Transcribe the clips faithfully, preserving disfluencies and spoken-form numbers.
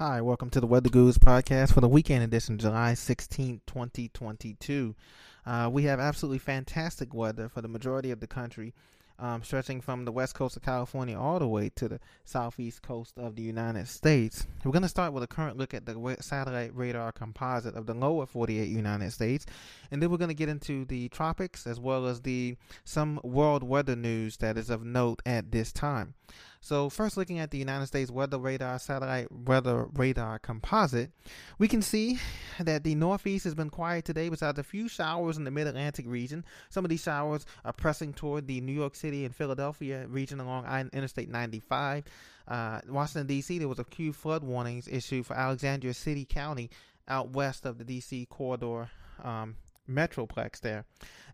Hi, welcome to the Weather Goose podcast for the weekend edition, July sixteenth, twenty twenty-two. Uh, we have absolutely fantastic weather for the majority of the country, um, stretching from the west coast of California all the way to the southeast coast of the United States. We're going to start with a current look at the satellite radar composite of the lower forty-eight United States, and then we're going to get into the tropics as well as the some world weather news that is of note at this time. So first, looking at the United States Weather Radar Satellite Weather Radar Composite, we can see that the Northeast has been quiet today besides a few showers in the Mid-Atlantic region. Some of these showers are pressing toward the New York City and Philadelphia region along Interstate ninety-five. Uh, Washington, D C, there was a few flood warnings issued for Alexandria City County out west of the D C corridor um Metroplex there.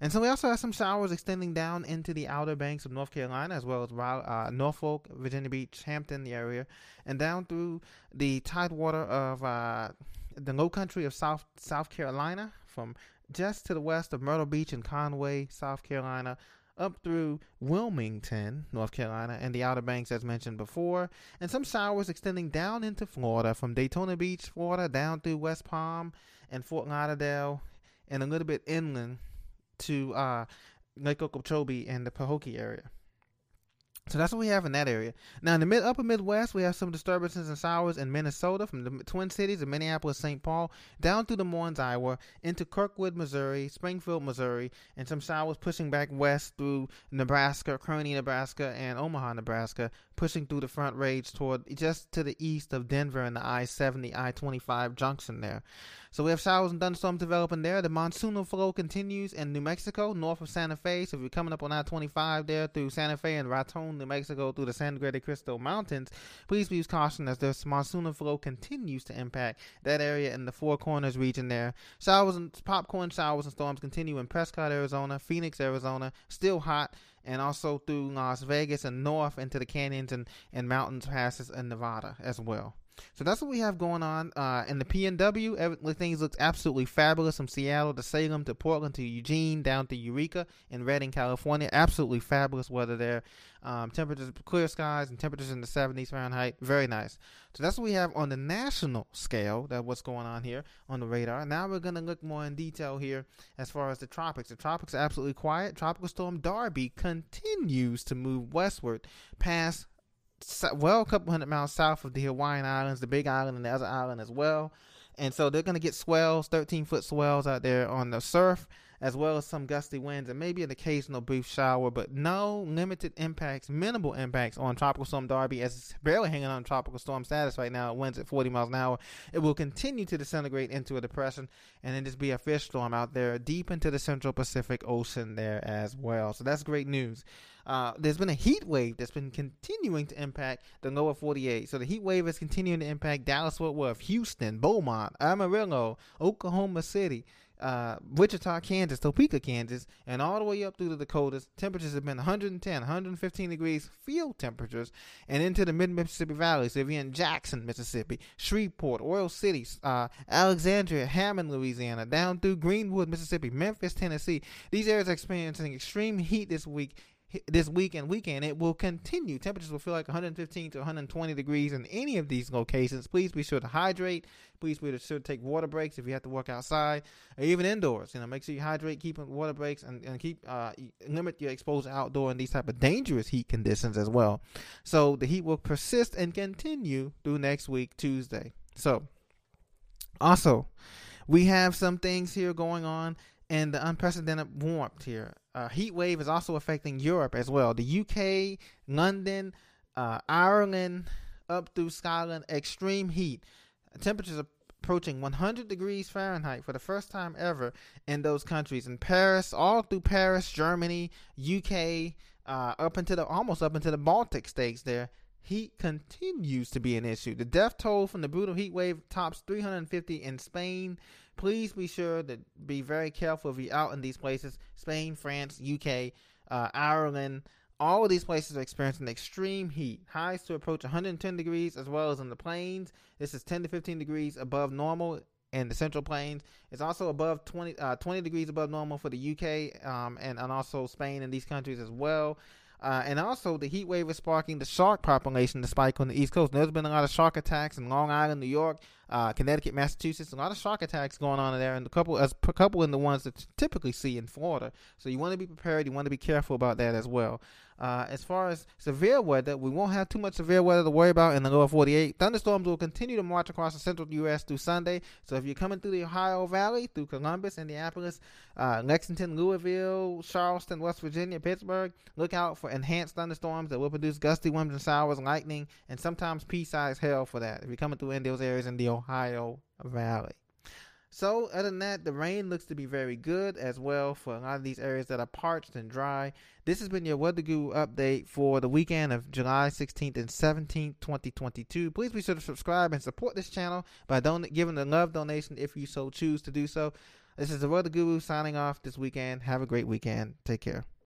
And so we also have some showers extending down into the outer banks of North Carolina, as well as uh, Norfolk, Virginia Beach, Hampton, the area, and down through the tidewater of uh, the low country of South South Carolina, from just to the west of Myrtle Beach and Conway, South Carolina, up through Wilmington, North Carolina, and the Outer Banks, as mentioned before, and some showers extending down into Florida, from Daytona Beach, Florida, down through West Palm and Fort Lauderdale, and a little bit inland to uh, Lake Okeechobee and the Pahokee area. So that's what we have in that area. Now, in the mid upper Midwest, we have some disturbances and showers in Minnesota, from the Twin Cities of Minneapolis, Saint Paul, down through Des Moines, Iowa, into Kirkwood, Missouri, Springfield, Missouri, and some showers pushing back west through Nebraska, Kearney, Nebraska, and Omaha, Nebraska, pushing through the Front Range toward just to the east of Denver and the I seventy, I twenty-five junction there. So we have showers and thunderstorms developing there. The monsoonal flow continues in New Mexico, north of Santa Fe. So if you're coming up on I twenty-five there through Santa Fe and Raton, New Mexico, through the Sangre de Cristo Mountains, please use caution as this monsoon flow continues to impact that area in the Four Corners region there. Showers and popcorn showers and storms continue in Prescott, Arizona, Phoenix, Arizona, still hot, and also through Las Vegas and north into the canyons and, and mountains passes in Nevada as well. So that's what we have going on uh, in the P N W. Everything things looks absolutely fabulous, from Seattle to Salem to Portland to Eugene, down to Eureka and Redding, California. Absolutely fabulous weather there. Um, temperatures, clear skies, and temperatures in the seventies Fahrenheit. Very nice. So that's what we have on the national scale. That's what's going on here on the radar. Now we're going to look more in detail here as far as the tropics. The tropics are absolutely quiet. Tropical Storm Darby continues to move westward past, well, a couple hundred miles south of the Hawaiian Islands, the Big Island, and the other island as well. And so they're going to get swells, thirteen-foot swells out there on the surf, as well as some gusty winds and maybe an occasional brief shower, but no limited impacts, minimal impacts on Tropical Storm Darby, as it's barely hanging on tropical storm status right now. It winds at forty miles an hour. It will continue to disintegrate into a depression and then just be a fish storm out there deep into the Central Pacific Ocean there as well. So that's great news. Uh, there's been a heat wave that's been continuing to impact the lower forty-eight. So the heat wave is continuing to impact Dallas-Fort Worth, Houston, Beaumont, Amarillo, Oklahoma City, uh, Wichita, Kansas, Topeka, Kansas, and all the way up through the Dakotas. Temperatures have been one hundred ten, one hundred fifteen degrees field temperatures, and into the mid-Mississippi Valley. So if you're in Jackson, Mississippi, Shreveport, Oil City, uh, Alexandria, Hammond, Louisiana, down through Greenwood, Mississippi, Memphis, Tennessee, these areas are experiencing extreme heat this week. This week and weekend, it will continue. Temperatures will feel like one hundred fifteen to one hundred twenty degrees in any of these locations. Please be sure to hydrate. Please be sure to take water breaks if you have to work outside or even indoors. You know, make sure you hydrate, keep water breaks, and, and keep uh, limit your exposure outdoor in these type of dangerous heat conditions as well. So the heat will persist and continue through next week, Tuesday. So also, we have some things here going on, and the unprecedented warmth here. Uh, heat wave is also affecting Europe as well. The U K, London, uh, Ireland, up through Scotland, extreme heat. Temperatures approaching one hundred degrees Fahrenheit for the first time ever in those countries. In Paris, all through Paris, Germany, U K, uh, up into the almost up into the Baltic states there. Heat continues to be an issue. The death toll from the brutal heat wave tops three hundred fifty in Spain. Please be sure to be very careful if you're out in these places. Spain, France, U K, uh, Ireland, all of these places are experiencing extreme heat. Highs to approach one hundred ten degrees, as well as in the plains. This is ten to fifteen degrees above normal in the Central Plains. It's also above twenty, uh, twenty degrees above normal for the U K um, and, and also Spain and these countries as well. Uh, and also, the heat wave is sparking the shark population to spike on the East Coast. Now, there's been a lot of shark attacks in Long Island, New York, uh, Connecticut, Massachusetts. A lot of shark attacks going on in there, and a couple, as a couple in the ones that you typically see in Florida. So you want to be prepared. You want to be careful about that as well. Uh, as far as severe weather, we won't have too much severe weather to worry about in the lower forty-eight. Thunderstorms will continue to march across the central U S through Sunday. So if you're coming through the Ohio Valley, through Columbus, Indianapolis, uh, Lexington, Louisville, Charleston, West Virginia, Pittsburgh, look out for enhanced thunderstorms that will produce gusty winds and showers, lightning, and sometimes pea-sized hail for that if you're coming through in those areas in the Ohio Valley. So other than that, the rain looks to be very good as well for a lot of these areas that are parched and dry. This has been your Weather Guru update for the weekend of July sixteenth and seventeenth, twenty twenty-two. Please be sure to subscribe and support this channel by don- giving a love donation if you so choose to do so. This is the Weather Guru signing off this weekend. Have a great weekend. Take care.